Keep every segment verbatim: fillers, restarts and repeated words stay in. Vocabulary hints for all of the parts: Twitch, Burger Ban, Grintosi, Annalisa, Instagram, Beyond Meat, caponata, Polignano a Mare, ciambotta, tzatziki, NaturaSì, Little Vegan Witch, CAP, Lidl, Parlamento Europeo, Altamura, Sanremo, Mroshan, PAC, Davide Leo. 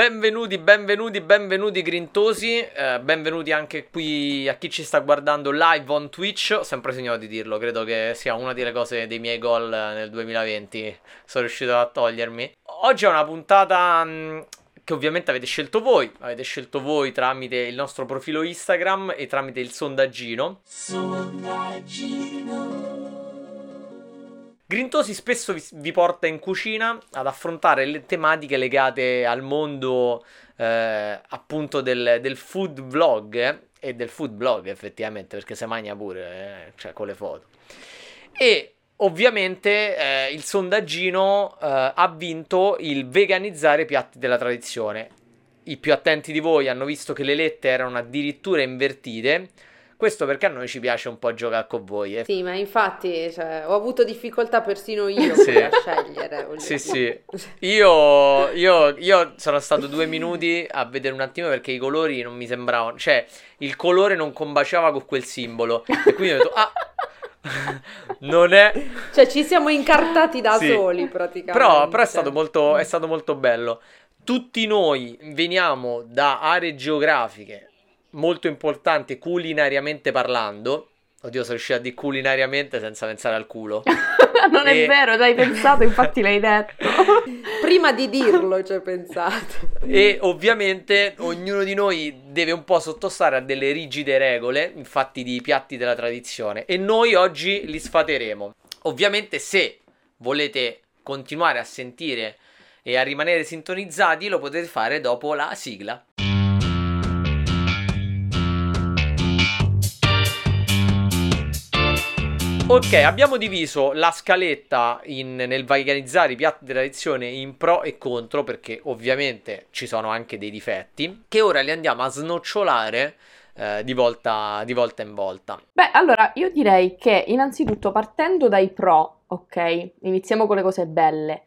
benvenuti, benvenuti, benvenuti Grintosi, eh, benvenuti anche qui a chi ci sta guardando live on Twitch. Ho sempre sognato di dirlo, credo che sia una delle cose dei miei goal nel duemilaventi, sono riuscito a togliermi. Oggi è una puntata mh, che ovviamente avete scelto voi, avete scelto voi tramite il nostro profilo Instagram e tramite il sondaggino. Sondaggino. Grintosi spesso vi, vi porta in cucina ad affrontare le tematiche legate al mondo eh, appunto del, del food vlog eh, e del food blog effettivamente, perché se magna pure, eh, cioè con le foto. E ovviamente eh, il sondaggino eh, ha vinto il veganizzare piatti della tradizione. I più attenti di voi hanno visto che le lette erano addirittura invertite. Questo perché a noi ci piace un po' giocare con voi. Eh. Sì, ma infatti cioè, ho avuto difficoltà persino io sì. per scegliere. Sì, sì. Io, io, io sono stato due minuti a vedere un attimo perché i colori non mi sembravano... Cioè, il colore non combaciava con quel simbolo. E quindi ho detto, ah, non è... Cioè, ci siamo incartati da sì. soli praticamente. Però, però è stato molto, è stato molto bello. Tutti noi veniamo da aree geografiche molto importante culinariamente parlando. Oddio, sono riuscita a dire culinariamente senza pensare al culo. Non e... è vero, l'hai pensato, infatti l'hai detto. Prima di dirlo ci hai pensato. E ovviamente ognuno di noi deve un po' sottostare a delle rigide regole, infatti di piatti della tradizione. E noi oggi li sfateremo. Ovviamente se volete continuare a sentire e a rimanere sintonizzati lo potete fare dopo la sigla. Ok, abbiamo diviso la scaletta in, nel veganizzare i piatti della tradizione in pro e contro, perché ovviamente ci sono anche dei difetti, che ora li andiamo a snocciolare eh, di, volta, di volta in volta. Beh, allora, io direi che innanzitutto partendo dai pro, ok, iniziamo con le cose belle.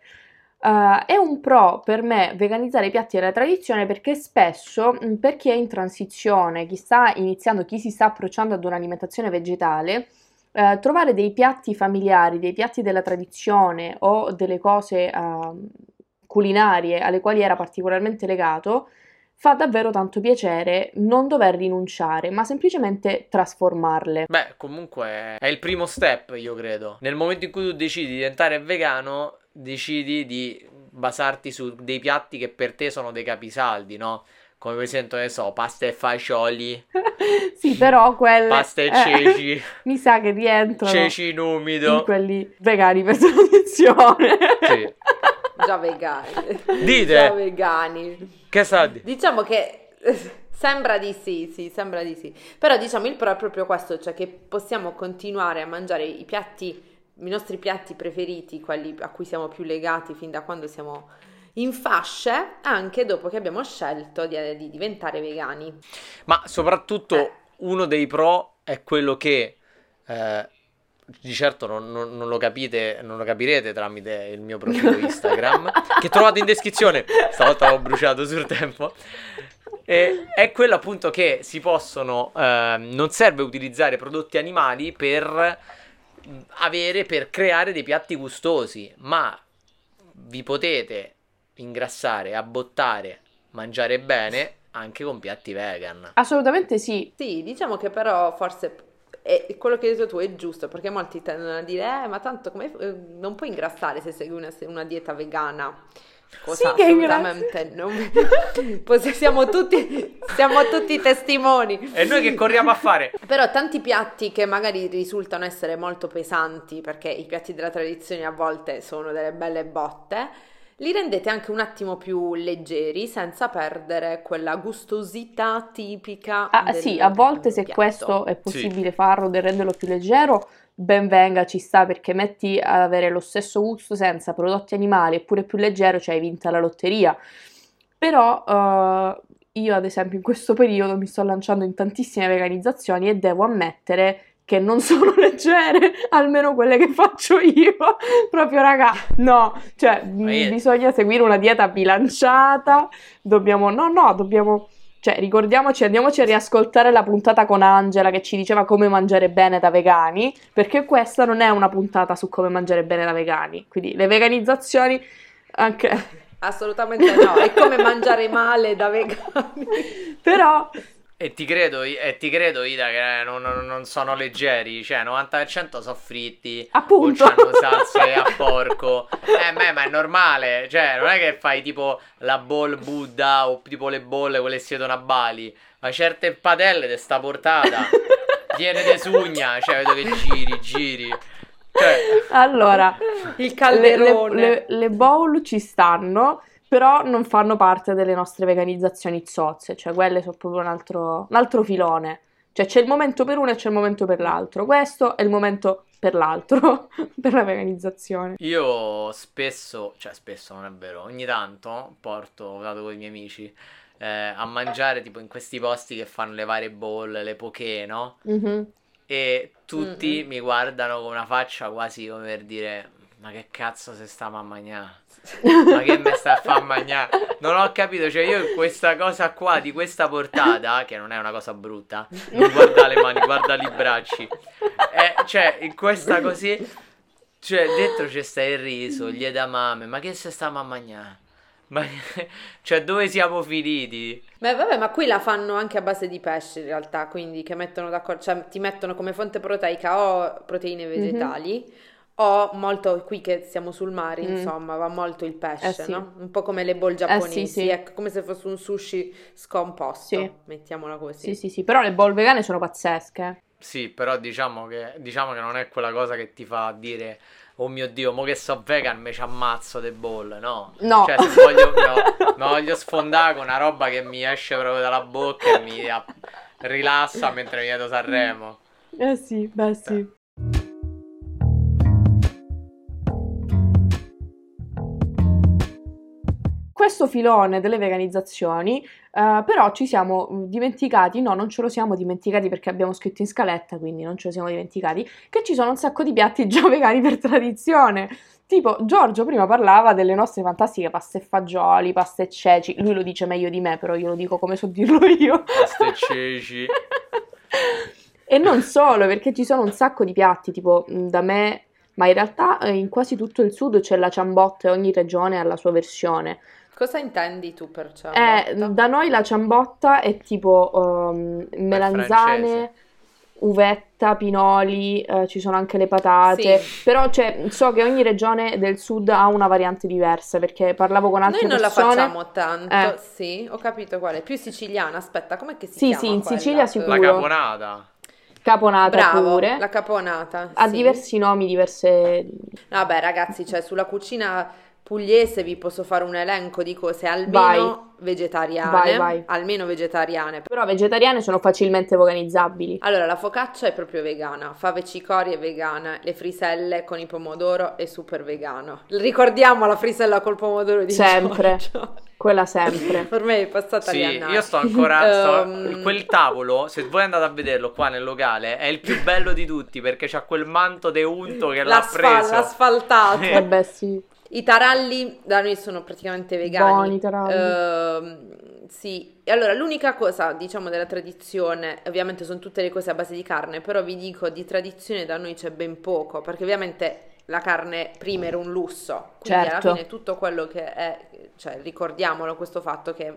Uh, è un pro per me veganizzare i piatti della tradizione perché spesso mh, per chi è in transizione, chi sta iniziando, chi si sta approcciando ad un'alimentazione vegetale, Uh, trovare dei piatti familiari, dei piatti della tradizione o delle cose uh, culinarie alle quali era particolarmente legato fa davvero tanto piacere non dover rinunciare, ma semplicemente trasformarle. Beh, comunque è il primo step, io credo. Nel momento in cui tu decidi di diventare vegano, decidi di basarti su dei piatti che per te sono dei capisaldi, no? Come per esempio, ne so, pasta e fascioli. Sì, però quelle... Pasta e ceci. Eh, mi sa che rientrano... Ceci in umido. In quelli vegani per tradizione. Sì. Già vegani. Dite. Già vegani. Che sa di? Diciamo che... Sembra di sì, sì, sembra di sì. Però diciamo il pro è proprio questo, cioè che possiamo continuare a mangiare i piatti, i nostri piatti preferiti, quelli a cui siamo più legati fin da quando siamo... in fasce anche dopo che abbiamo scelto di, di diventare vegani. Ma soprattutto eh. uno dei pro è quello che eh, di certo non, non, non lo capite, non lo capirete tramite il mio profilo Instagram che trovate in descrizione. Stavolta l'ho bruciato sul tempo. E è quello appunto che si possono eh, non serve utilizzare prodotti animali per avere per creare dei piatti gustosi, ma vi potete ingrassare, abbottare, mangiare bene anche con piatti vegan. Assolutamente sì. Sì, diciamo che però forse è, quello che hai detto tu è giusto, perché molti tendono a dire eh, ma tanto come non puoi ingrassare se segui una, una dieta vegana. Cosa sì, assolutamente non... siamo tutti siamo tutti testimoni e noi che corriamo a fare. Però tanti piatti che magari risultano essere molto pesanti, perché i piatti della tradizione a volte sono delle belle botte, li rendete anche un attimo più leggeri senza perdere quella gustosità tipica. Ah del, sì, a volte se piatto. Questo è possibile sì. farlo, del renderlo più leggero, ben venga, ci sta, perché metti ad avere lo stesso gusto senza prodotti animali, eppure più leggero, cioè hai vinto la lotteria. Però eh, io ad esempio in questo periodo mi sto lanciando in tantissime veganizzazioni e devo ammettere che non sono leggere, almeno quelle che faccio io, proprio raga, no, cioè io... bisogna seguire una dieta bilanciata, dobbiamo, no no, dobbiamo, cioè ricordiamoci, andiamoci a riascoltare la puntata con Angela che ci diceva come mangiare bene da vegani, perché questa non è una puntata su come mangiare bene da vegani, quindi le veganizzazioni anche... Assolutamente no, è come mangiare male da vegani. Però... E ti credo, e ti credo Ida, che non, non sono leggeri, cioè novanta per cento sono fritti, appunto, o c'hanno salse a porco, eh ma, ma è normale, cioè non è che fai tipo la bowl Buddha o tipo le bolle quelle siedono a Bali, ma certe padelle de sta portata, tiene de sugna, cioè vedo che giri, giri. Cioè, allora, il calderone. Le, le, le bowl ci stanno, però non fanno parte delle nostre veganizzazioni zozze, cioè quelle sono proprio un altro, un altro filone. Cioè c'è il momento per uno e c'è il momento per l'altro. Questo è il momento per l'altro, per la veganizzazione. Io spesso, cioè spesso non è vero, ogni tanto porto, vado con i miei amici, eh, a mangiare tipo in questi posti che fanno le varie bowl, le poké, no? Mm-hmm. E tutti mm-hmm. mi guardano con una faccia quasi come per dire... Ma che cazzo se sta a mangiare? Ma che me sta a far mangiare? Non ho capito, cioè io questa cosa qua, di questa portata, che non è una cosa brutta, non guarda le mani, guarda i bracci, eh, cioè in questa così, cioè dentro c'è sta il riso, gli edamame, ma che se sta a mangiare? Ma cioè dove siamo finiti? Beh vabbè, ma qui la fanno anche a base di pesce in realtà, quindi che mettono d'accordo, cioè ti mettono come fonte proteica o proteine vegetali, mm-hmm. o molto, qui che siamo sul mare, mm. insomma, va molto il pesce, eh, sì. no? Un po' come le bowl giapponesi, eh, sì, sì. È come se fosse un sushi scomposto, sì. mettiamola così. Sì, sì, sì, però le bowl vegane sono pazzesche. Sì, però diciamo che, diciamo che non è quella cosa che ti fa dire... Oh mio Dio, mo che so vegan me ci ammazzo de bolle, no? No. Cioè, se voglio, no, me voglio sfondare con una roba che mi esce proprio dalla bocca e mi a, rilassa mentre mi vedo Sanremo. Eh sì, beh sì. Questo filone delle veganizzazioni, eh, però ci siamo dimenticati, no non ce lo siamo dimenticati perché abbiamo scritto in scaletta, quindi non ce lo siamo dimenticati, che ci sono un sacco di piatti già vegani per tradizione. Tipo Giorgio prima parlava delle nostre fantastiche paste e fagioli, paste e ceci, lui lo dice meglio di me però io lo dico come so dirlo io. Paste e ceci. E non solo, perché ci sono un sacco di piatti, tipo da me, ma in realtà in quasi tutto il sud c'è la ciambotta e ogni regione ha la sua versione. Cosa intendi tu per ciambotta? Eh, da noi la ciambotta è tipo um, melanzane, uvetta, pinoli, eh, ci sono anche le patate, sì. Però cioè, so che ogni regione del sud ha una variante diversa, perché parlavo con altre persone... Noi non persone, la facciamo tanto, eh. Sì, ho capito quale, più siciliana, aspetta, com'è che si sì, chiama? Sì, sì, in quella? Sicilia sicuro. La caponata. Caponata. Bravo, pure. La caponata. Ha sì. diversi nomi, diverse... Vabbè ragazzi, cioè sulla cucina... pugliese vi posso fare un elenco di cose almeno vai. vegetariane, vai, vai. almeno vegetariane. Però vegetariane sono facilmente veganizzabili. Allora, la focaccia è proprio vegana, fave cicorie vegana, le friselle con i pomodoro è super vegano. Ricordiamo la frisella col pomodoro di sempre. Giorgio. Quella sempre. Ormai è passata gli anni. Sì, io sto ancora... um... sto... Quel tavolo, se voi andate a vederlo qua nel locale, è il più bello di tutti perché c'ha quel manto de unto che l'ha preso. L'asfaltato. Eh beh, sì. I taralli da noi sono praticamente vegani. Buoni taralli. Uh, sì, allora l'unica cosa, diciamo, della tradizione, ovviamente sono tutte le cose a base di carne, però vi dico, di tradizione da noi c'è ben poco, perché ovviamente la carne prima era un lusso. Quindi certo. Alla fine tutto quello che è, cioè ricordiamolo questo fatto che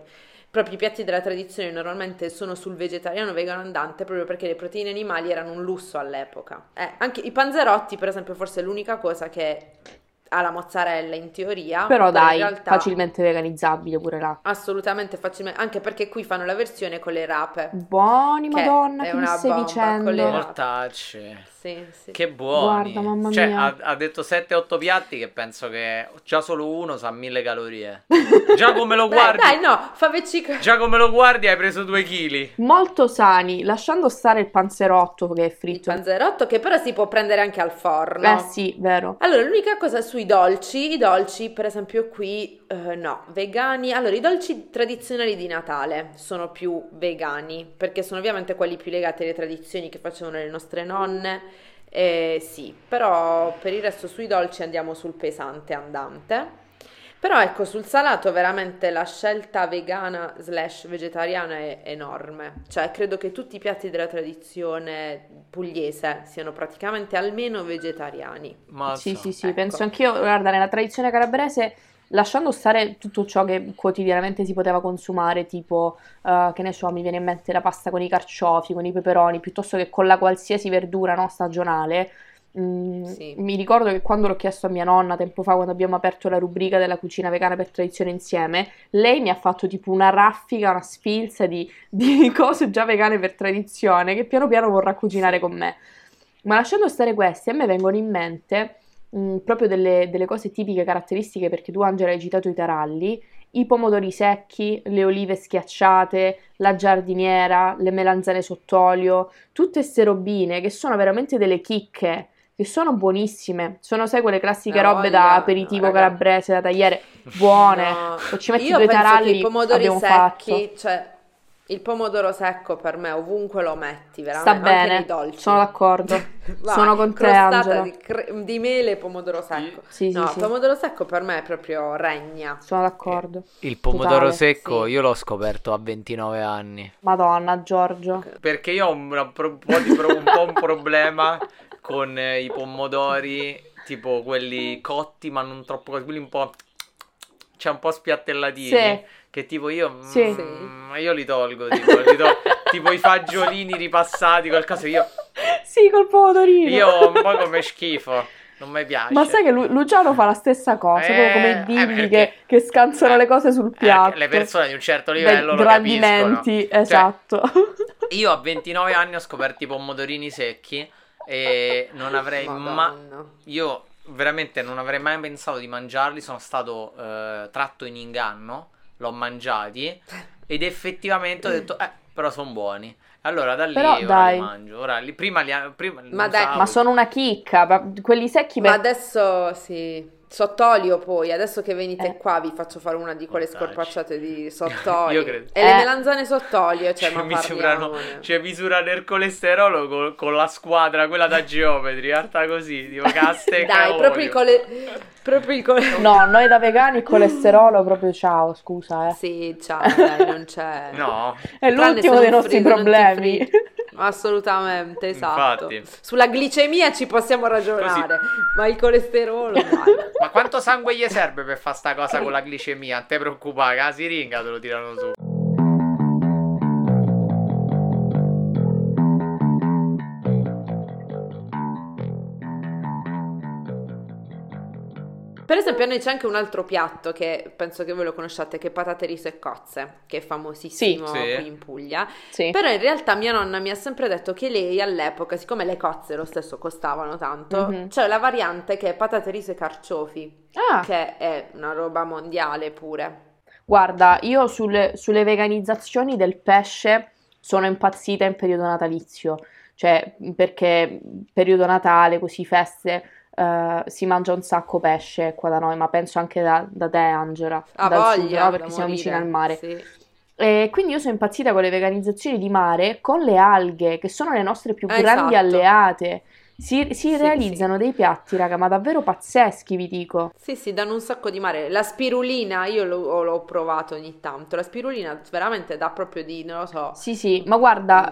proprio i piatti della tradizione normalmente sono sul vegetariano vegano andante proprio perché le proteine animali erano un lusso all'epoca. Eh, anche i panzerotti, per esempio, forse è l'unica cosa che... alla mozzarella in teoria, però dai, in realtà, facilmente veganizzabile pure là. Assolutamente facilmente, anche perché qui fanno la versione con le rape. Buoni, che madonna, che mi stai dicendo? Mortacce. Sì, sì. Che buoni. Guarda, mamma cioè, mia. Ha, ha detto sette otto piatti che penso che già solo uno sa mille calorie. Già come lo guardi. Dai, dai, no, favecica. Già come lo guardi hai preso due chili. Molto sani, lasciando stare il panzerotto che è fritto. Il panzerotto che però si può prendere anche al forno. Eh sì, vero. Allora, l'unica cosa sui dolci, i dolci per esempio qui eh, no, vegani, allora i dolci tradizionali di Natale sono più vegani perché sono ovviamente quelli più legati alle tradizioni che facevano le nostre nonne, eh, sì, però per il resto sui dolci andiamo sul pesante andante, però ecco sul salato veramente la scelta vegana slash vegetariana è enorme, cioè credo che tutti i piatti della tradizione pugliese siano praticamente almeno vegetariani. Mazza. Sì sì sì, ecco. Penso anch'io, guarda nella tradizione calabrese lasciando stare tutto ciò che quotidianamente si poteva consumare, tipo, uh, che ne so, mi viene in mente la pasta con i carciofi, con i peperoni, piuttosto che con la qualsiasi verdura, no, stagionale. Mm, sì. Mi ricordo che quando l'ho chiesto a mia nonna tempo fa, quando abbiamo aperto la rubrica della cucina vegana per tradizione insieme, lei mi ha fatto tipo una raffica, una sfilza di, di cose già vegane per tradizione che piano piano vorrà cucinare con me. Ma lasciando stare questi, a me vengono in mente mh, proprio delle, delle cose tipiche, caratteristiche, perché tu, Angela, hai citato i taralli, i pomodori secchi, le olive schiacciate, la giardiniera, le melanzane sott'olio, tutte ste robine che sono veramente delle chicche, che sono buonissime, sono, sai, quelle classiche no, robe da aperitivo, no, calabrese, da tagliere, buone, no. Ci metti io due taralli, abbiamo secchi, fatto. Cioè, il pomodoro secco per me ovunque lo metti, veramente, sta bene, anche nei dolci. Sono d'accordo, Va, sono con te, Angela. Di, cre- di mele e pomodoro secco. Sì, sì, no, sì, pomodoro secco per me è proprio regna. Sono d'accordo. Il pomodoro Totale. secco sì. Io l'ho scoperto a ventinove anni. Madonna, Giorgio. Perché io ho un po', di pro- un, po un problema con eh, i pomodori, tipo quelli cotti, ma non troppo così, quelli un po', cioè un po' spiattellatini, sì, che tipo io, sì. mh, io li tolgo, tipo, li tolgo tipo i fagiolini ripassati, qualcosa, io... Sì, col pomodorino. Io un po' come schifo, non mi piace. Ma sai che Lu- Luciano fa la stessa cosa, eh, come i bimbi eh, che, che scansano eh, le cose sul piatto. Eh, le persone di un certo livello lo capiscono. Esatto. Cioè, io a ventinove anni ho scoperto i pomodorini secchi, e non avrei mai, io veramente non avrei mai pensato di mangiarli, sono stato eh, tratto in inganno, l'ho mangiati ed effettivamente ho detto eh però sono buoni, allora da lì però, ora dai. li mangio ora li, prima li prima ma, dai, ma sono una chicca quelli secchi, ma per... adesso sì, sott'olio, poi adesso che venite eh. qua vi faccio fare una di quelle scorpacciate di sott'olio. Io credo. E eh. le melanzane sott'olio, cioè, cioè, misurano, cioè misurano il colesterolo con, con la squadra, quella da geometri, alta così, tipo caste. Dai, proprio il, cole... proprio il colesterolo. No, noi da vegani il colesterolo proprio ciao, scusa eh. Sì, ciao, dai, non c'è. No. È l'ultimo dei nostri problemi. Assolutamente, esatto. Infatti. Sulla glicemia ci possiamo ragionare, così. Ma il colesterolo no. Ma quanto sangue gli serve per fare sta cosa con la glicemia? Non te preoccupare, la siringa te lo tirano su. Per esempio a noi c'è anche un altro piatto che penso che voi lo conosciate, che è patate, riso e cozze, che è famosissimo, sì, qui in Puglia, sì. Però in realtà mia nonna mi ha sempre detto che lei all'epoca, siccome le cozze lo stesso costavano tanto, mm-hmm, c'è la variante che è patate, riso e carciofi, ah, che è una roba mondiale pure. Guarda, io sulle, sulle veganizzazioni del pesce sono impazzita in periodo natalizio, cioè perché periodo Natale, così feste... Uh, si mangia un sacco pesce qua da noi, ma penso anche da, da te, Angela, ah, dal voglia, sud, no? Perché siamo morire, vicini al mare, sì. E quindi io sono impazzita con le veganizzazioni di mare, con le alghe, che sono le nostre più eh, grandi, esatto, alleate. Si, si sì, realizzano sì. dei piatti, raga, ma davvero pazzeschi, vi dico. Sì, sì, danno un sacco di mare. La spirulina, io l'ho, l'ho provato ogni tanto. La spirulina veramente dà proprio di, non lo so. Sì, sì, ma guarda,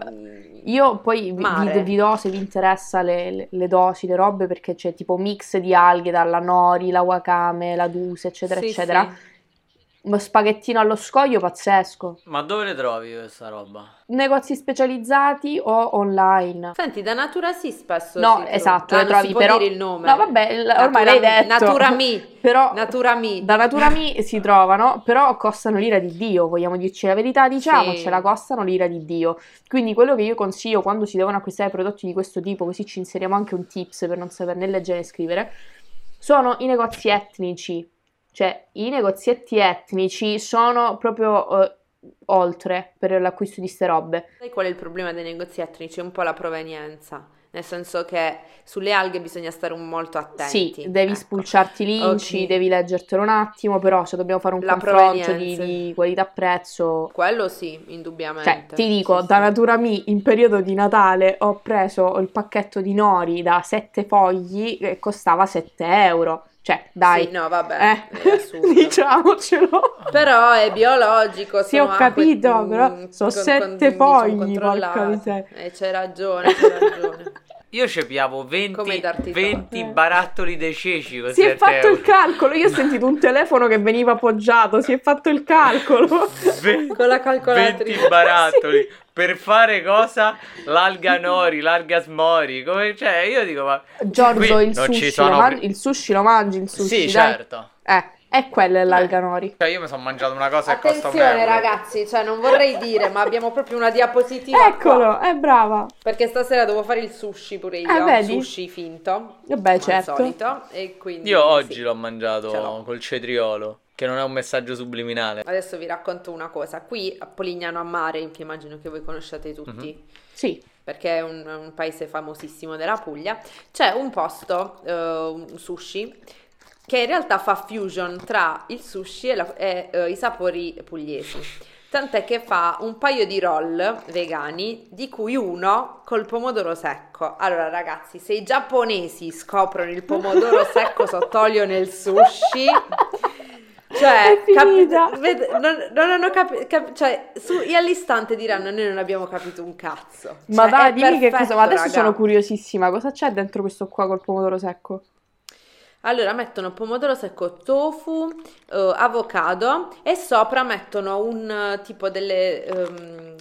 io poi vi, vi do, se vi interessa, le, le, le dosi, le robe, perché c'è tipo mix di alghe, dalla nori, la wakame, la duse, eccetera, sì, eccetera. Sì. Uno spaghettino allo scoglio pazzesco. Ma dove le trovi questa roba? Negozi specializzati o online? Senti, da NaturaSì spesso. No, esatto, ah, le trovi, si può però dire il nome. No, vabbè, Natura... ormai l'hai detto. NaturaSì. Però NaturaSì. Da NaturaSì si trovano, però costano l'ira di Dio, vogliamo dirci la verità, diciamo, sì, ce la costano l'ira di Dio. Quindi quello che io consiglio quando si devono acquistare prodotti di questo tipo, così ci inseriamo anche un tips per non saper né leggere né scrivere, sono i negozi etnici. Cioè, i negozietti etnici sono proprio eh, oltre per l'acquisto di ste robe. Sai qual è il problema dei negozi etnici? Un po' la provenienza. Nel senso che sulle alghe bisogna stare molto attenti. Sì, devi ecco. spulciarti l'inci, okay. devi leggertelo un attimo, però se dobbiamo fare un la confronto di, di qualità-prezzo... Quello sì, indubbiamente. Cioè, ti dico, sì, da sì. NaturaSì in periodo di Natale ho preso il pacchetto di nori da sette fogli che costava sette euro. Cioè, dai. Sì, no, vabbè, eh, è assurdo. Diciamocelo. Però è biologico. Sì, ho capito, acque, però sono con, sette con, fogli, porca miseria. Eh, c'hai ragione, c'hai ragione. Io ci piavo venti, venti barattoli dei ceci. Si è fatto euro. Il calcolo. Io ho sentito un telefono che veniva appoggiato. Si è fatto il calcolo venti, con la calcolatrice. venti barattoli sì. Per fare cosa? L'alga nori, l'alga smori. Come, cioè, io dico, ma Giorgio, il sushi, sono... lo man... il sushi lo mangi? Il sushi, sì, dai. Certo. Eh. E quella è l'alga nori. Cioè io mi sono mangiato una cosa che costa un euro. Attenzione ragazzi, cioè non vorrei dire, ma abbiamo proprio una diapositiva. Eccolo, qua. È brava. Perché stasera devo fare il sushi pure io, eh, vedi? Sushi finto. Vabbè, certo. Al solito. E quindi io oggi sì, l'ho mangiato col cetriolo, che non è un messaggio subliminale. Adesso vi racconto una cosa. Qui a Polignano a Mare, che immagino che voi conosciate tutti. Mm-hmm. Sì. Perché è un, un paese famosissimo della Puglia. C'è un posto, uh, un sushi, che in realtà fa fusion tra il sushi e, la, e uh, i sapori pugliesi, tant'è che fa un paio di roll vegani, di cui uno col pomodoro secco. Allora ragazzi, se i giapponesi scoprono il pomodoro secco sott'olio nel sushi, cioè capi- ved- non, non hanno capito, cap- cioè su- all'istante diranno noi non abbiamo capito un cazzo. Ma cioè, dai, dimmi perfetto, che cosa, ma adesso raga, sono curiosissima, cosa c'è dentro questo qua col pomodoro secco? Allora mettono pomodoro secco, tofu, eh, avocado e sopra mettono un tipo delle, um,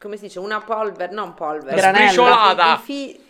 come si dice, una polvere, non polvere. Granella. Sbriciolata. Dei, dei fi-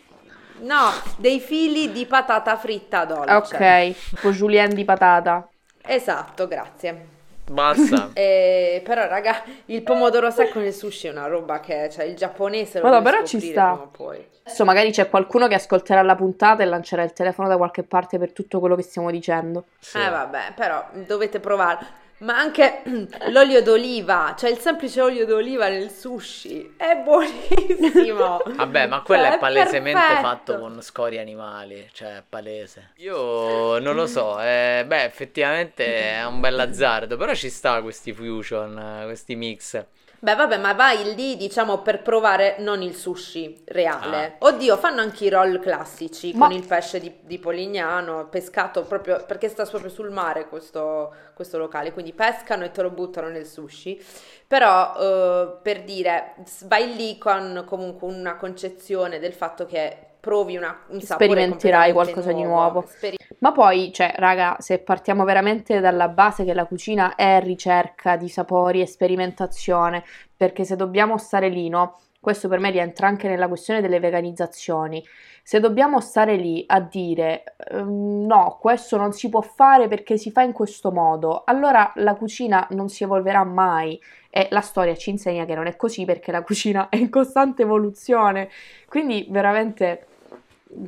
no, dei fili di patata fritta dolce. Ok, con julienne di patata. Esatto, grazie. Basta. Eh, però raga, il pomodoro secco nel sushi è una roba che, cioè, il giapponese lo deve scoprire poi. Adesso magari c'è qualcuno che ascolterà la puntata e lancerà il telefono da qualche parte per tutto quello che stiamo dicendo. Sì. Eh vabbè, però dovete provare. Ma anche l'olio d'oliva, cioè il semplice olio d'oliva nel sushi è buonissimo. Vabbè, ma quello cioè, è palesemente perfetto, fatto con scorie animali, cioè è palese. Io non lo so, eh, beh effettivamente è un bell'azzardo, però ci sta questi fusion, questi mix. Beh vabbè, ma vai lì diciamo per provare non il sushi reale. Ah. Oddio, fanno anche i roll classici, ma... con il pesce di, di Polignano, pescato proprio, perché sta proprio sul mare questo, questo locale, quindi pescano e te lo buttano nel sushi. Però eh, per dire, vai lì con comunque una concezione del fatto che provi una, un sapore, sperimenterai qualcosa nuovo, di nuovo. Speri- Ma poi, cioè, raga, se partiamo veramente dalla base che la cucina è ricerca di sapori e sperimentazione, perché se dobbiamo stare lì, no? Questo per me rientra anche nella questione delle veganizzazioni. Se dobbiamo stare lì a dire ehm, no, questo non si può fare perché si fa in questo modo, allora la cucina non si evolverà mai, e la storia ci insegna che non è così, perché la cucina è in costante evoluzione. Quindi veramente...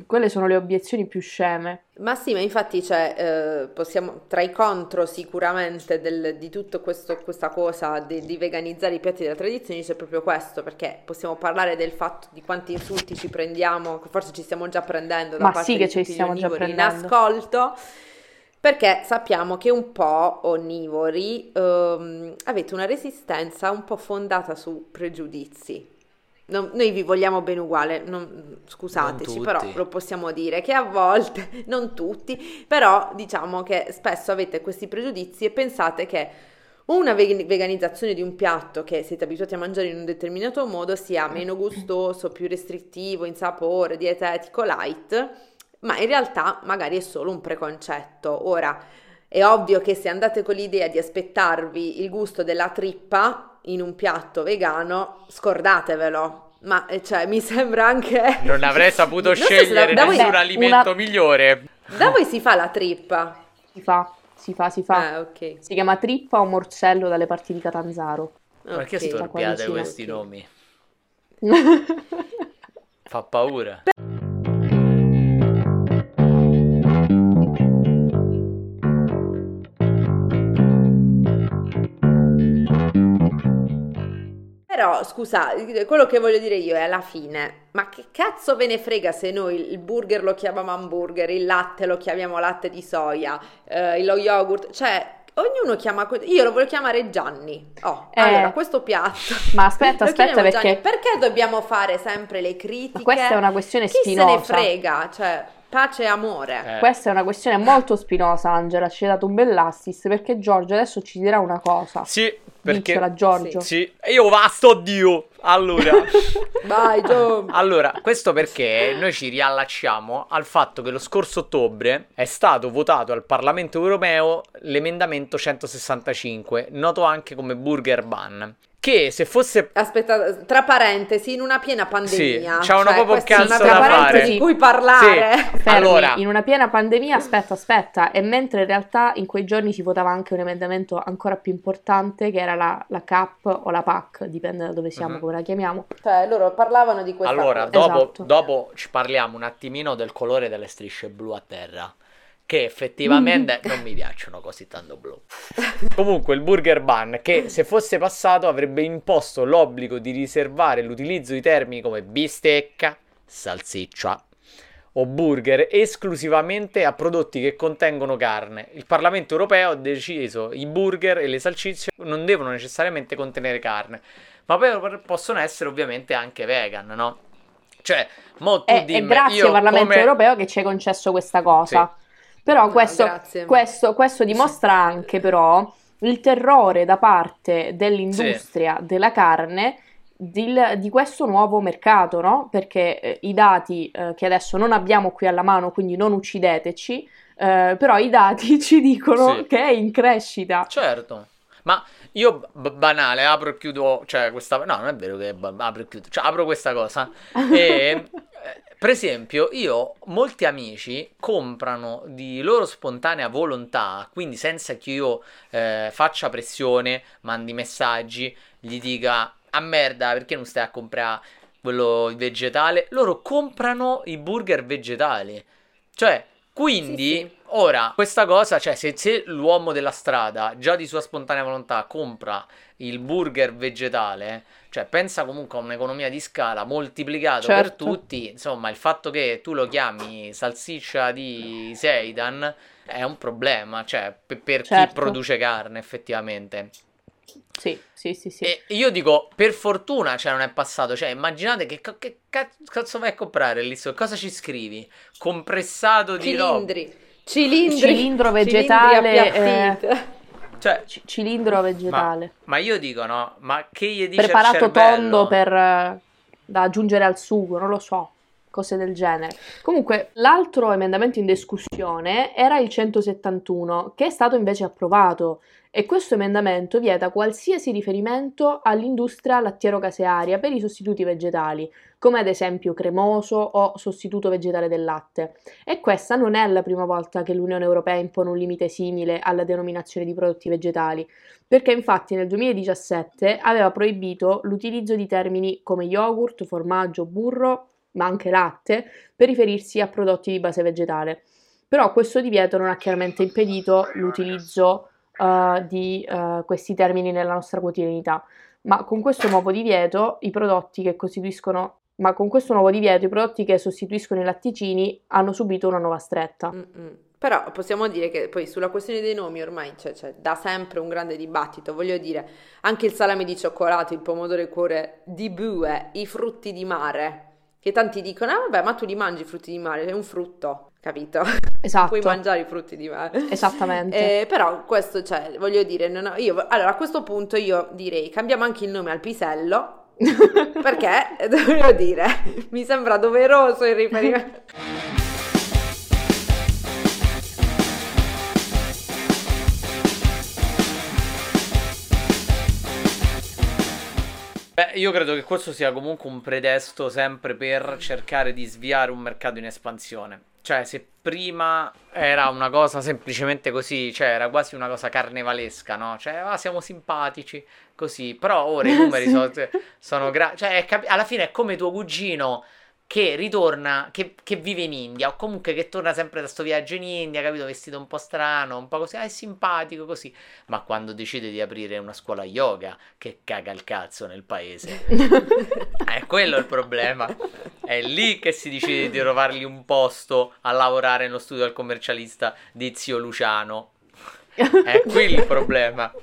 quelle sono le obiezioni più sceme. Ma sì, ma infatti c'è, cioè, eh, possiamo, tra i contro sicuramente del, di tutto questo, questa cosa di, di veganizzare i piatti della tradizione c'è proprio questo, perché possiamo parlare del fatto di quanti insulti ci prendiamo, forse ci stiamo già prendendo da ma parte sì che di tutti ci stiamo gli onnivori in ascolto, perché sappiamo che un po' onnivori ehm, avete una resistenza un po' fondata su pregiudizi. No, noi vi vogliamo bene uguale, non, scusateci, non però lo possiamo dire che a volte, non tutti, però diciamo che spesso avete questi pregiudizi e pensate che una veganizzazione di un piatto che siete abituati a mangiare in un determinato modo sia meno gustoso, più restrittivo in sapore, dietetico, light, ma in realtà magari è solo un preconcetto. Ora, è ovvio che se andate con l'idea di aspettarvi il gusto della trippa in un piatto vegano, scordatevelo. Ma cioè mi sembra anche non avrei saputo non scegliere da, da nessun voi, alimento una... migliore. Da voi si fa la trippa? Si fa, si fa, si fa. Ah, okay. Si chiama trippa o morcello dalle parti di Catanzaro. Okay. Perché storpiate questi okay. nomi? Fa paura. Per... Però, scusa, quello che voglio dire io è alla fine, ma che cazzo ve ne frega se noi il burger lo chiamiamo hamburger, il latte lo chiamiamo latte di soia, eh, lo yogurt, cioè ognuno chiama, io lo voglio chiamare Gianni, oh, eh, allora questo piatto. Ma aspetta, aspetta perché... Gianni. Perché dobbiamo fare sempre le critiche? Ma questa è una questione chi spinosa. Chi se ne frega, cioè... Pace e amore. Eh. Questa è una questione molto spinosa, Angela. Ci hai dato un bell'assist, perché Giorgio adesso ci dirà una cosa. Sì, Perché... Dicciola, Giorgio. Sì, sì. Io vasto, oddio. Allora vai, Gio. Allora, questo perché noi ci riallacciamo al fatto che lo scorso ottobre è stato votato al Parlamento Europeo l'emendamento centosessantacinque, noto anche come Burger Ban, che se fosse... Aspetta, tra parentesi, in una piena pandemia. Sì, c'è una cioè, proprio cazzo da fare. Di cui parlare. Sì. Fermi, allora. In una piena pandemia, aspetta, aspetta. E mentre in realtà in quei giorni si votava anche un emendamento ancora più importante, che era la, la C A P o la P A C, dipende da dove siamo, uh-huh. come la chiamiamo. Cioè, loro parlavano di questa... Allora, dopo, esatto. dopo ci parliamo un attimino del colore delle strisce blu a terra, che effettivamente non mi piacciono così tanto blu. Comunque il Burger Ban, che se fosse passato avrebbe imposto l'obbligo di riservare l'utilizzo di termini come bistecca, salsiccia o burger esclusivamente a prodotti che contengono carne. Il Parlamento Europeo ha deciso che i burger e le salsicce non devono necessariamente contenere carne, ma poi possono essere ovviamente anche vegan, no? Cioè, mo tu e, dimmi, e grazie al Parlamento come... Europeo che ci hai concesso questa cosa. Sì. Però questo, no, questo, questo dimostra anche però il terrore da parte dell'industria sì. della carne di, di questo nuovo mercato, no? Perché eh, i dati eh, che adesso non abbiamo qui alla mano, quindi non uccideteci, eh, però i dati ci dicono sì. che è in crescita. Certo, ma io b- banale, apro e chiudo, cioè questa... No, non è vero che b- apro e chiudo, cioè apro questa cosa e... Per esempio, io, molti amici comprano di loro spontanea volontà, quindi senza che io eh, faccia pressione, mandi messaggi, gli dica a merda perché non stai a comprare quello vegetale, loro comprano i burger vegetali. Cioè, quindi, sì, sì. ora, questa cosa, cioè se, se l'uomo della strada già di sua spontanea volontà compra il burger vegetale... Cioè, pensa comunque a un'economia di scala moltiplicato certo. per tutti. Insomma, il fatto che tu lo chiami salsiccia di seitan è un problema, cioè, per, per certo. chi produce carne, effettivamente. Sì, sì, sì, sì. E io dico, per fortuna, cioè, non è passato. Cioè, immaginate che, che cazzo vai a comprare lì? Cosa ci scrivi? Compressato di cilindri. Roba. Cilindri. Cilindro vegetale. Cioè, C- cilindro vegetale. Ma, ma io dico, no? Ma che gli dice preparato il cervello? Tondo per, da aggiungere al sugo, non lo so, cose del genere. Comunque, l'altro emendamento in discussione era il centosettantuno, che è stato invece approvato. E questo emendamento vieta qualsiasi riferimento all'industria lattiero-casearia per i sostituti vegetali, come ad esempio cremoso o sostituto vegetale del latte. E questa non è la prima volta che l'Unione Europea impone un limite simile alla denominazione di prodotti vegetali, perché infatti nel duemiladiciassette aveva proibito l'utilizzo di termini come yogurt, formaggio, burro, ma anche latte, per riferirsi a prodotti di base vegetale. Però questo divieto non ha chiaramente impedito l'utilizzo Uh, di uh, questi termini nella nostra quotidianità, ma con questo nuovo divieto i prodotti che costituiscono ma con questo nuovo divieto i prodotti che sostituiscono i latticini hanno subito una nuova stretta. Mm-mm. Però possiamo dire che poi sulla questione dei nomi ormai c'è, c'è da sempre un grande dibattito, voglio dire, anche il salame di cioccolato, il pomodoro e cuore di bue, i frutti di mare, che tanti dicono, ah vabbè, ma tu li mangi i frutti di mare, è un frutto. Capito? Esatto. Puoi mangiare i frutti di mare. Esattamente. Eh, però questo, cioè, voglio dire, non ho, io, allora a questo punto io direi cambiamo anche il nome al pisello, perché, voglio dire, mi sembra doveroso il riferimento. Beh, io credo che questo sia comunque un pretesto sempre per cercare di sviare un mercato in espansione. Cioè, se prima era una cosa semplicemente così, cioè era quasi una cosa carnevalesca, no? Cioè, ah, siamo simpatici, così. Però ora i numeri sì. sono, sono gra- cioè, cap- alla fine è come tuo cugino che ritorna, che, che vive in India, o comunque che torna sempre da sto viaggio in India, capito? Vestito un po' strano, un po' così, ah, è simpatico, così. Ma quando decide di aprire una scuola yoga, che caga il cazzo nel paese. È quello il problema. È lì che si decide di trovargli un posto a lavorare nello studio del commercialista di zio Luciano. È qui il problema.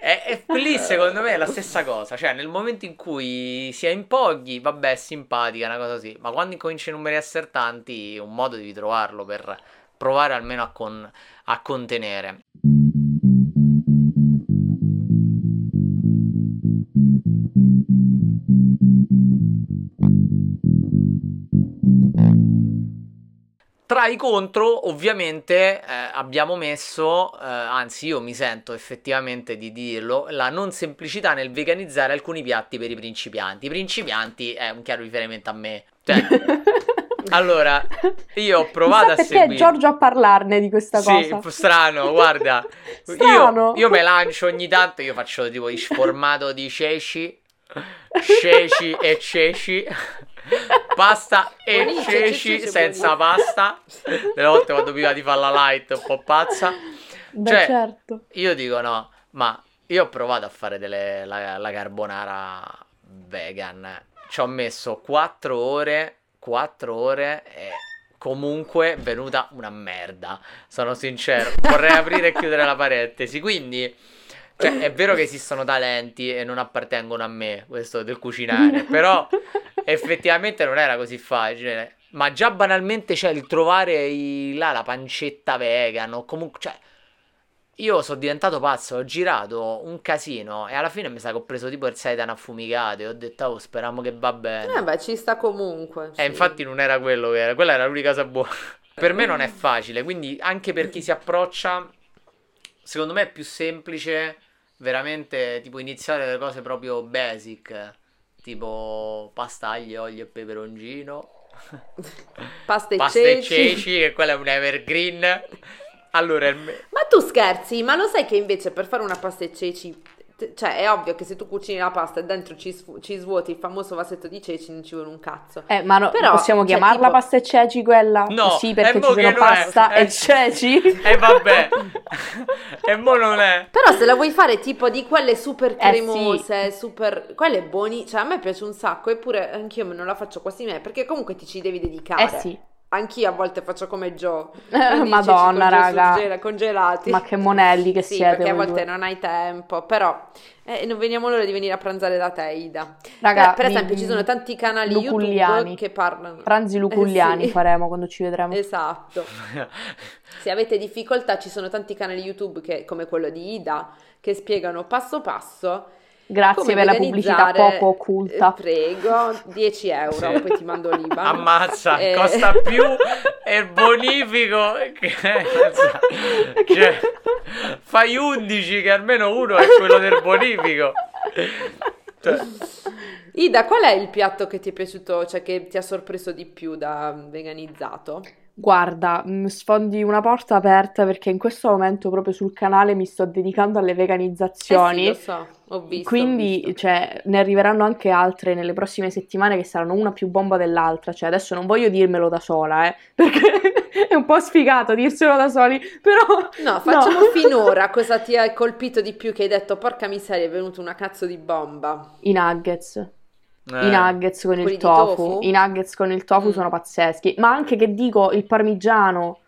E lì secondo me è la stessa cosa. Cioè, nel momento in cui si è in pochi, vabbè, è simpatica, una cosa così. Ma quando incominciano i numeri a essere tanti, un modo devi trovarlo per provare almeno a, con- a contenere. Tra i contro, ovviamente, eh, abbiamo messo, eh, anzi io mi sento effettivamente di dirlo, la non semplicità nel veganizzare alcuni piatti per i principianti. I principianti è un chiaro riferimento a me. Cioè, allora, io ho provato a seguire... perché è Giorgio a parlarne di questa sì, cosa? Sì, strano, guarda. Strano. Io, io me lancio ogni tanto, io faccio tipo il sformato di ceci, ceci e ceci. Pasta e buonissimo, ceci senza pasta. Delle volte quando mi va di fare la light un po' pazza. Beh, cioè, certo. Io dico no, ma io ho provato a fare delle, la, la carbonara vegan. Ci ho messo quattro ore e comunque è venuta una merda. Sono sincero, vorrei aprire e chiudere la parentesi. Quindi cioè, è vero che esistono talenti e non appartengono a me, questo del cucinare, però effettivamente non era così facile. Ma già banalmente c'è, cioè, il trovare i, là, la pancetta vegan o comunque, cioè, io sono diventato pazzo, ho girato un casino e alla fine mi sa che ho preso tipo il seitan affumicato e ho detto oh, speriamo che va bene. Eh beh, ci sta comunque. E eh, sì. Infatti non era quello che era, quella era l'unica cosa buona. Per me non è facile, quindi anche per chi si approccia, secondo me è più semplice veramente tipo iniziare le cose proprio basic, tipo pasta, aglio, olio e peperoncino. Pasta e pasta ceci. Pasta e ceci, che quella è un evergreen. Allora, me... ma tu scherzi, ma lo sai che invece per fare una pasta e ceci, t- cioè è ovvio che se tu cucini la pasta e dentro ci, sf- ci svuoti il famoso vasetto di ceci, non ci vuole un cazzo. Eh, ma no, però, possiamo chiamarla tipo... pasta e ceci quella? No, sì, perché ci sono pasta è... e ceci. E eh, vabbè. E mo non è. Però se la vuoi fare tipo di quelle super cremose, eh sì, super, quelle buoni, cioè a me piace un sacco, eppure anch'io non la faccio quasi mai, perché comunque ti ci devi dedicare. Eh sì. Anch'io a volte faccio come Joe. Madonna, raga, congel- congelati. Ma che monelli che sì, siete. Perché a volte due. Non hai tempo. Però eh, non veniamo l'ora di venire a pranzare da te, Ida. Raga, per, per esempio ci sono tanti canali YouTube che parlano. Pranzi luculliani eh, sì. faremo quando ci vedremo. Esatto. Se avete difficoltà ci sono tanti canali YouTube che, come quello di Ida, che spiegano passo passo. Grazie per la pubblicità poco occulta. Prego, dieci euro, sì. Poi ti mando l'I B A N. Ammazza, e... costa più e bonifico. Cioè, fai undici che almeno uno è quello del bonifico. Cioè. Ida, qual è il piatto che ti è piaciuto, cioè che ti ha sorpreso di più da veganizzato? Guarda, sfondi una porta aperta perché in questo momento proprio sul canale mi sto dedicando alle veganizzazioni. Eh sì, lo so, ho visto. Quindi, ho visto. Cioè, ne arriveranno anche altre nelle prossime settimane che saranno una più bomba dell'altra. Cioè, adesso non voglio dirmelo da sola, eh, perché è un po' sfigato dirselo da soli, però... No, facciamo no. Finora cosa ti ha colpito di più che hai detto, porca miseria, è venuta una cazzo di bomba. I nuggets. Eh. I nuggets con quelli il tofu. tofu i nuggets con il tofu mm. sono pazzeschi, ma anche che dico il parmigiano,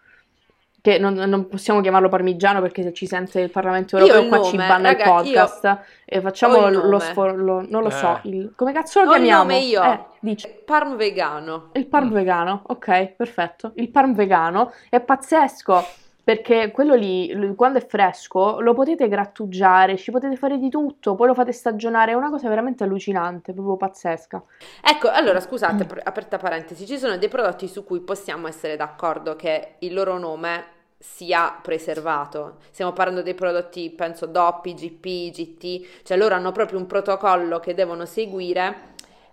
che non, non possiamo chiamarlo parmigiano perché se ci sente il Parlamento Europeo qua nome, ci banna, raga, il podcast io... e facciamo lo sforzo, non lo eh. so il... come cazzo lo ho chiamiamo? Il nome io eh, il parm vegano il parm mm. vegano, ok, perfetto, il parm vegano è pazzesco perché quello lì quando è fresco lo potete grattugiare, ci potete fare di tutto, poi lo fate stagionare, è una cosa veramente allucinante, proprio pazzesca. Ecco, allora scusate, aperta parentesi, ci sono dei prodotti su cui possiamo essere d'accordo che il loro nome sia preservato, stiamo parlando dei prodotti penso doppi, G P, G T, cioè loro hanno proprio un protocollo che devono seguire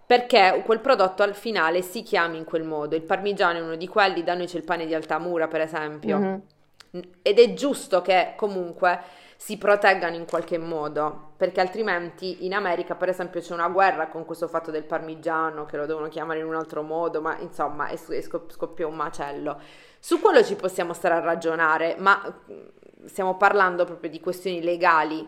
perché quel prodotto al finale si chiami in quel modo. Il parmigiano è uno di quelli, da noi c'è il pane di Altamura per esempio. Mm-hmm. Ed è giusto che comunque si proteggano in qualche modo, perché altrimenti in America per esempio c'è una guerra con questo fatto del parmigiano che lo devono chiamare in un altro modo, ma insomma è scoppio un macello. Su quello ci possiamo stare a ragionare, ma stiamo parlando proprio di questioni legali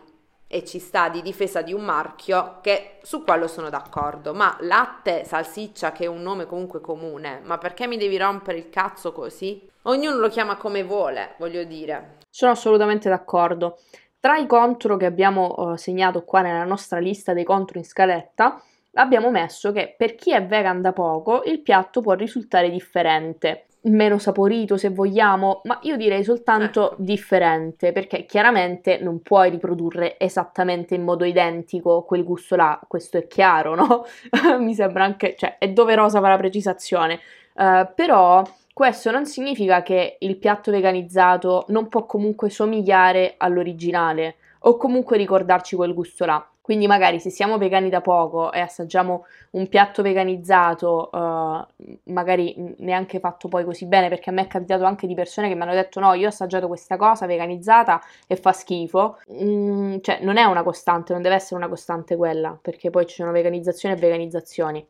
e ci sta, di difesa di un marchio, che su quello sono d'accordo. Ma latte, salsiccia, che è un nome comunque comune, ma perché mi devi rompere il cazzo così? Ognuno lo chiama come vuole, voglio dire. Sono assolutamente d'accordo. Tra i contro che abbiamo eh, segnato qua nella nostra lista dei contro in scaletta abbiamo messo che per chi è vegan da poco il piatto può risultare differente, meno saporito se vogliamo, ma io direi soltanto eh. differente, perché chiaramente non puoi riprodurre esattamente in modo identico quel gusto là, questo è chiaro, no? Mi sembra anche, cioè è doverosa per la precisazione, uh, però questo non significa che il piatto veganizzato non può comunque somigliare all'originale o comunque ricordarci quel gusto là. Quindi magari se siamo vegani da poco e assaggiamo un piatto veganizzato, eh, magari neanche fatto poi così bene, perché a me è capitato anche di persone che mi hanno detto no, io ho assaggiato questa cosa veganizzata e fa schifo, mm, cioè non è una costante, non deve essere una costante quella, perché poi ci sono veganizzazioni e veganizzazioni.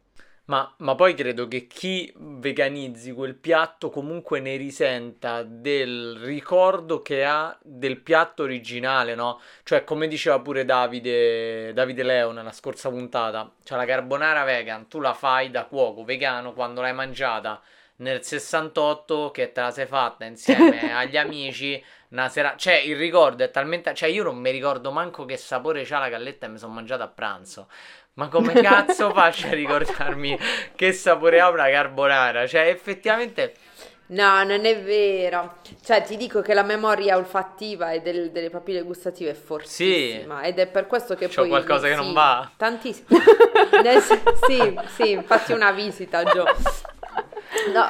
Ma, ma poi credo che chi veganizzi quel piatto comunque ne risenta del ricordo che ha del piatto originale, no? Cioè, come diceva pure Davide, Davide Leo nella scorsa puntata, cioè la carbonara vegan, tu la fai da cuoco vegano quando l'hai mangiata nel sessantotto, che te la sei fatta insieme agli amici una sera, cioè il ricordo è talmente, cioè io non mi ricordo manco che sapore c'ha la galletta e mi sono mangiata a pranzo, ma come cazzo faccio a ricordarmi che sapore ha una carbonara? Cioè effettivamente no, non è vero, cioè ti dico che la memoria olfattiva e del, delle papille gustative è fortissima, sì, ed è per questo che c'ho poi qualcosa sì, che non va tantissimo. sì sì infatti una visita Gio. No,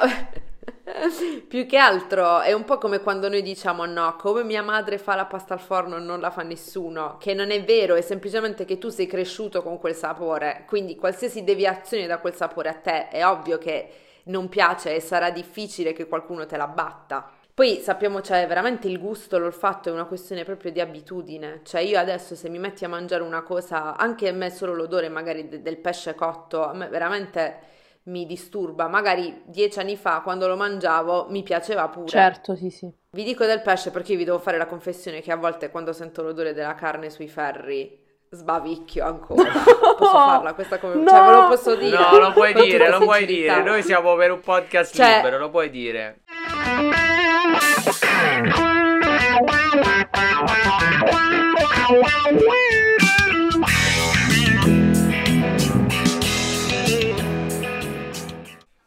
più che altro è un po' come quando noi diciamo no, come mia madre fa la pasta al forno non la fa nessuno, che non è vero, è semplicemente che tu sei cresciuto con quel sapore, quindi qualsiasi deviazione da quel sapore a te è ovvio che non piace e sarà difficile che qualcuno te la batta. Poi sappiamo, cioè veramente il gusto, l'olfatto è una questione proprio di abitudine, cioè io adesso se mi metti a mangiare una cosa, anche a me solo l'odore magari de- del pesce cotto, a me veramente mi disturba, magari dieci anni fa quando lo mangiavo mi piaceva pure. Certo, sì, sì. Vi dico del pesce perché vi devo fare la confessione che a volte quando sento l'odore della carne sui ferri sbavicchio ancora. No! Posso farla questa come no! Cioè, ve lo posso dire. No, lo puoi dire, lo puoi dire. Noi siamo per un podcast cioè... libero, lo puoi dire.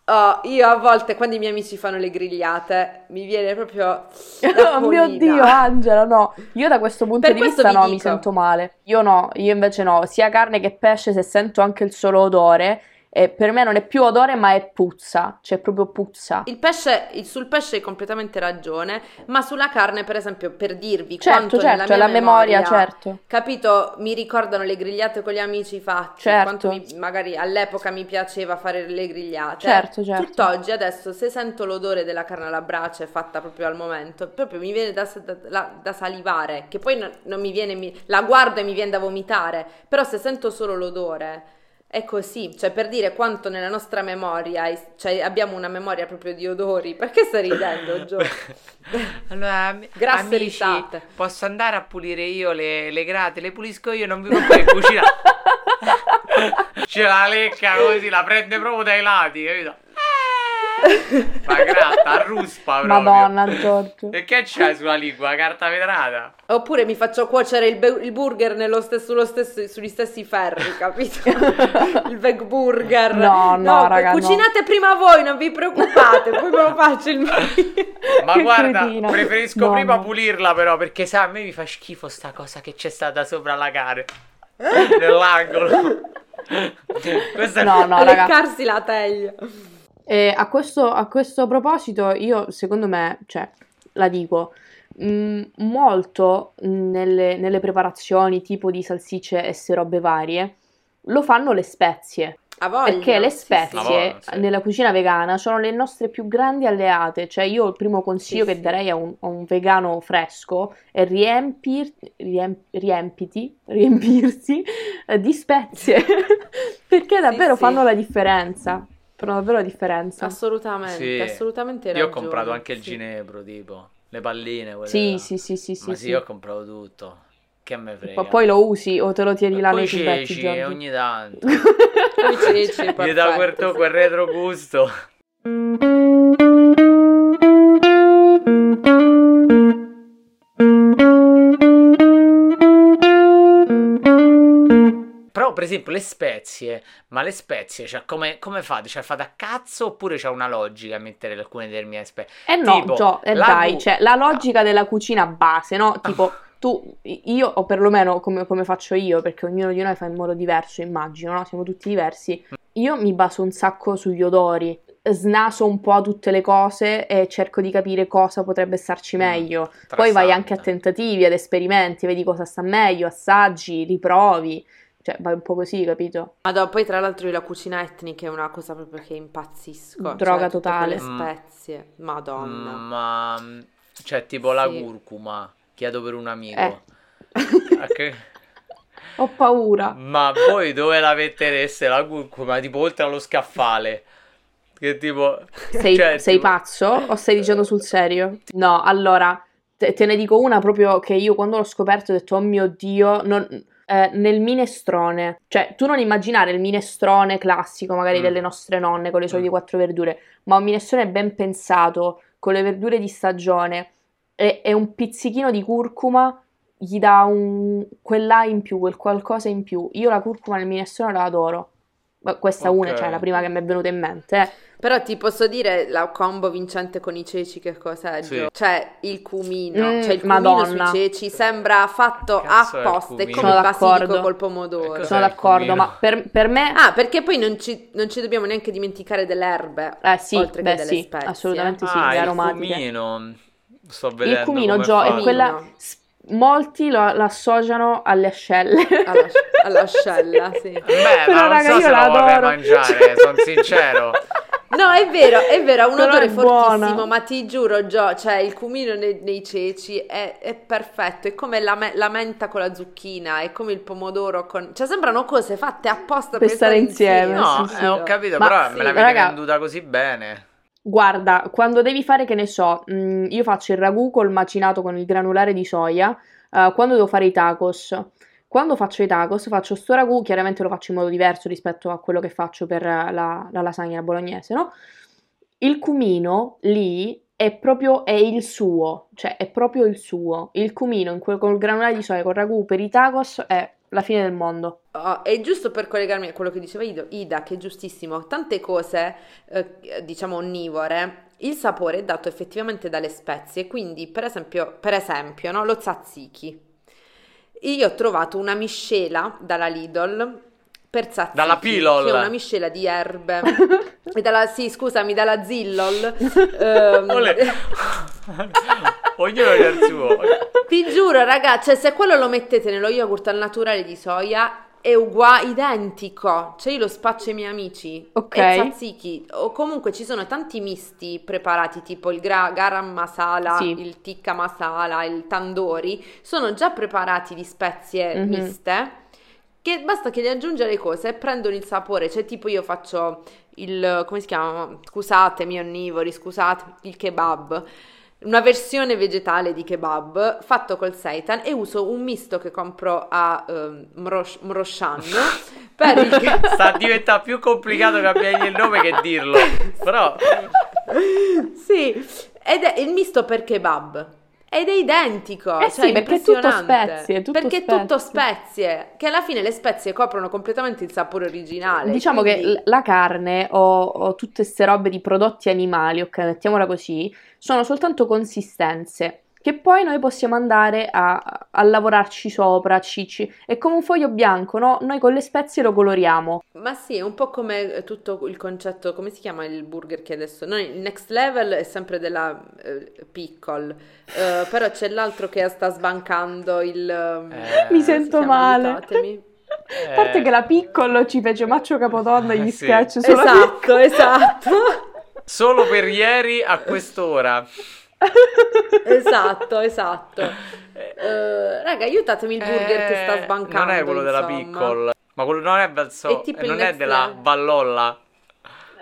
Oh, io a volte quando i miei amici fanno le grigliate mi viene proprio la oh mio Dio Angela, no, io da questo punto per di questo vista no, dico. Mi sento male, io no, io invece no, sia carne che pesce se sento anche il solo odore eh, per me non è più odore ma è puzza, cioè proprio puzza. Il pesce, il, sul pesce hai completamente ragione, ma sulla carne per esempio, per dirvi certo, quanto certo, nella mia la memoria, memoria certo. Capito, mi ricordano le grigliate con gli amici fatti, certo. Quanto mi, magari all'epoca mi piaceva fare le grigliate, certo, certo. Tutt'oggi adesso se sento l'odore della carne alla brace fatta proprio al momento, proprio mi viene da, da, da salivare, che poi non, non mi viene, mi, la guardo e mi viene da vomitare, però se sento solo l'odore è così, cioè per dire quanto nella nostra memoria, cioè abbiamo una memoria proprio di odori. Perché stai ridendo, Gio? Allora, am- grazie amici, posso andare a pulire io le, le grate, le pulisco io, non vi preoccupate in cucina. Ce la lecca così, la prende proprio dai lati, capito? Ma gratta, arruspa proprio. Madonna, Giorgio. E che c'hai sulla lingua? Carta vetrata? Oppure mi faccio cuocere il, be- il burger nello stesso, lo stesso, sugli stessi ferri, capito? Il veg burger. No, no, no raga, cucinate no. Prima voi, non vi preoccupate, poi me lo faccio il mio. Ma che guarda, credina. Preferisco no, prima no. Pulirla però, perché sa, a me mi fa schifo sta cosa che c'è stata sopra la carne. Nell'angolo. Questa no, no, raga. Leccarsi la teglia. E a questo, a questo proposito io secondo me, cioè, la dico, mh, molto nelle, nelle preparazioni tipo di salsicce e ste robe varie lo fanno le spezie. A voglia, perché le spezie sì, sì, sì. Nella cucina vegana sono le nostre più grandi alleate, cioè io il primo consiglio sì, che sì. darei a un, a un vegano fresco è riempir, riemp, riempiti, riempirsi eh, di spezie perché davvero sì, fanno sì. la differenza. Però davvero la differenza. Assolutamente, sì. assolutamente ragione. Io ho comprato anche il sì. ginepro, tipo, le palline. Sì, là. sì, sì, sì. Ma sì, sì, io ho comprato tutto. Che me frega. Ma poi lo usi o te lo tieni là nei cibetti, Giorgio? E ogni tanto. Coi ceci, gli dà quel, quel retro gusto. per esempio le spezie, ma le spezie, cioè come, come fate? Cioè fate a cazzo oppure c'è una logica a mettere alcune determinate spezie? Eh no, tipo, Gio, eh la dai, gu- cioè la logica ah. della cucina base, no? Tipo tu, io o perlomeno come, come faccio io, perché ognuno di noi fa in modo diverso, immagino, no? Siamo tutti diversi. Io mi baso un sacco sugli odori, snaso un po' tutte le cose e cerco di capire cosa potrebbe starci meglio. Mm, Poi vai anche a tentativi, ad esperimenti, vedi cosa sta meglio, assaggi, riprovi. Cioè, vai un po' così, capito? Madonna, poi tra l'altro la cucina etnica è una cosa proprio che impazzisco. Droga cioè, totale. Tutte quelle spezie, mm. Madonna. Mm, ma, cioè, tipo sì. La curcuma, chiedo per un amico. Eh. Okay. Ho paura. Ma voi dove la mettereste la curcuma? Tipo oltre allo scaffale. Che tipo sei, cioè, sei tipo... pazzo o stai dicendo sul serio? No, allora te, te ne dico una proprio che io quando l'ho scoperto ho detto oh mio Dio, non, eh, nel minestrone, cioè tu non immaginare il minestrone classico magari mm. delle nostre nonne con le solite mm. quattro verdure, ma un minestrone ben pensato con le verdure di stagione e, e un pizzichino di curcuma gli dà un quella in più, quel qualcosa in più. Io la curcuma nel minestrone la adoro. Questa okay. una, cioè la prima che mi è venuta in mente. Eh. Però ti posso dire la combo vincente con i ceci che cos'è? Sì. Cioè il cumino, mm, cioè il cumino Madonna. Sui ceci sembra fatto apposta, è come il basilico col pomodoro. Sono d'accordo, ma per, per me... Ah, perché poi non ci, non ci dobbiamo neanche dimenticare delle erbe, eh, sì, oltre beh, che delle sì, spezie. Assolutamente sì, ah, le aromatiche. Il cumino, sto vedendo il cumino, Gio, è quella... Molti lo, l'associano alle ascelle. Alla, all'ascella, sì. Beh, però, ma raga, non so io se la vorrei mangiare, sono sincero. No, è vero, è vero, ha un però odore fortissimo, buona. Ma ti giuro, Gio, cioè il cumino nei, nei ceci è, è perfetto, è come la, me, la menta con la zucchina, è come il pomodoro con... Cioè sembrano cose fatte apposta per, per stare insieme. insieme. No, sì, sì, eh, ho capito, ma però sì, me l'avete raga... venduta così bene. Guarda, quando devi fare, che ne so, mh, io faccio il ragù col macinato con il granulare di soia, uh, quando devo fare i tacos. Quando faccio i tacos faccio sto ragù, chiaramente lo faccio in modo diverso rispetto a quello che faccio per la, la lasagna bolognese, no? Il cumino lì è proprio, è il suo, cioè è proprio il suo. Il cumino in quel, col granulare di soia, col ragù per i tacos è... la fine del mondo. Oh, è giusto per collegarmi a quello che diceva Ida, che è giustissimo, tante cose eh, diciamo onnivore, il sapore è dato effettivamente dalle spezie, quindi per esempio, per esempio no, lo tzatziki, io ho trovato una miscela dalla Lidl per tzatziki, dalla Pilol, che è una miscela di erbe e dalla, sì scusami, dalla Zillol um, ognuno è il suo. Ti giuro, raga, cioè se quello lo mettete nello yogurt al naturale di soia è uguale, identico. Cioè io lo spaccio ai miei amici. Ok. E tzatziki. O comunque ci sono tanti misti preparati, tipo il gra- garam masala, sì. il tikka masala, il tandoori. Sono già preparati di spezie mm-hmm. miste. Che basta che gli aggiungi le cose e prendono il sapore. Cioè tipo io faccio il, come si chiama? Scusatemi onnivori, scusate, il kebab. Una versione vegetale di kebab fatto col seitan e uso un misto che compro a um, Mrosh- Mroshan per il ke- sta diventando più complicato cambiare il nome che dirlo, però sì, ed è il misto per kebab ed è identico, eh cioè sì, perché è tutto spezie, tutto perché spezie. tutto spezie, che alla fine le spezie coprono completamente il sapore originale. Diciamo quindi... che la carne o, o tutte queste robe di prodotti animali, ok, mettiamola così, sono soltanto consistenze che poi noi possiamo andare a, a lavorarci sopra, cici, è come un foglio bianco, no? Noi con le spezie lo coloriamo. Ma sì, è un po' come tutto il concetto, come si chiama il burger che adesso... No, il next level è sempre della eh, pickle, eh, però c'è l'altro che sta sbancando il... Eh, mi sento male. Aiutatemi. Eh. A parte che la pickle ci fece Maccio Capotonda gli sì. sketch sulla Esatto, piccolo. esatto. Solo per ieri a quest'ora. esatto, esatto. Uh, raga, aiutatemi, il burger eh, che sta sbancando. Non è quello insomma. della pickle, ma quello non è balzo, eh, non è della level. Ballolla.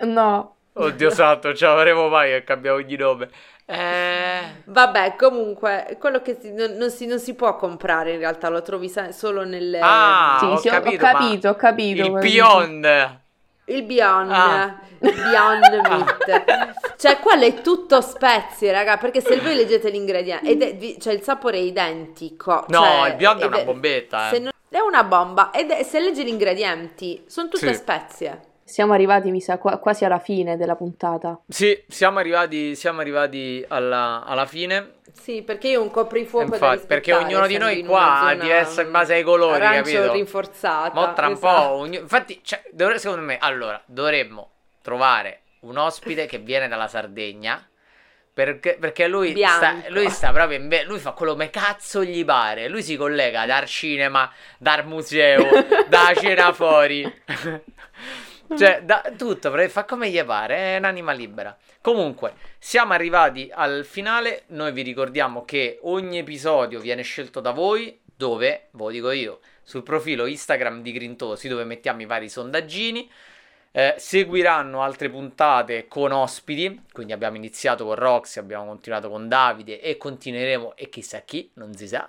No. Oddio santo, ce l'avremo mai a cambiare ogni nome. Eh... Vabbè, comunque, quello che si, non, non, si, non si può comprare in realtà, lo trovi solo nelle... Ah, sì, ho, sì, capito, ho capito, ho capito. Il Beyond... Il Beyond, ah. Beyond Meat. Ah. Cioè, quello è tutto spezie, raga, perché se voi leggete l'ingrediente, ed è, vi, cioè il sapore è identico. No, cioè, il Beyond è una bombetta, eh. Se non, è una bomba, ed è, se leggi gli ingredienti, sono tutte sì. spezie. Siamo arrivati, mi sa, qua, quasi alla fine della puntata. Sì, siamo arrivati, siamo arrivati alla, alla fine. Sì, perché io un coprifuoco da rispettare. Perché ognuno di noi qua è diverso in base ai colori, capito? Rinforzata. Ma tra un esatto. po'... Ogni... Infatti, cioè, dovre... secondo me, allora, dovremmo trovare un ospite che viene dalla Sardegna, perché, perché lui, sta, lui sta proprio in be- lui fa quello che cazzo gli pare, lui si collega dal cinema, dal museo, da cena fuori... Cioè, da tutto, fa come gli pare, è un'anima libera. Comunque, siamo arrivati al finale. Noi vi ricordiamo che ogni episodio viene scelto da voi, dove, ve lo dico io, sul profilo Instagram di Grintosi, dove mettiamo i vari sondaggini. Eh, seguiranno altre puntate con ospiti, quindi abbiamo iniziato con Roxy, abbiamo continuato con Davide e continueremo, e chissà chi, non si sa.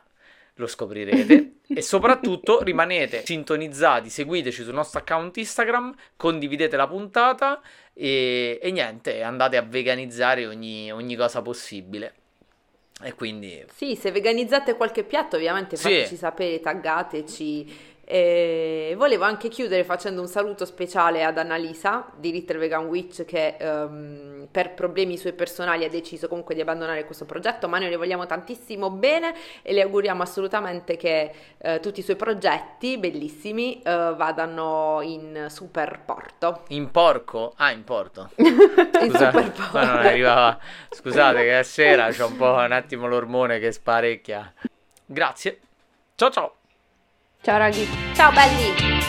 Lo scoprirete e soprattutto rimanete sintonizzati, seguiteci sul nostro account Instagram, condividete la puntata e, e niente, andate a veganizzare ogni, ogni cosa possibile. E quindi sì, se veganizzate qualche piatto ovviamente sì. fateci sapere, taggateci. E volevo anche chiudere facendo un saluto speciale ad Annalisa di Little Vegan Witch, che um, per problemi suoi personali ha deciso comunque di abbandonare questo progetto, ma noi le vogliamo tantissimo bene e le auguriamo assolutamente che uh, tutti i suoi progetti bellissimi uh, vadano in super porto. In porco? Ah, in porto. In super porto. Ma non arrivava. Scusate che a sera c'ho un po' un attimo l'ormone che sparecchia. Grazie. Ciao ciao. Ciao ragazzi, ciao belli!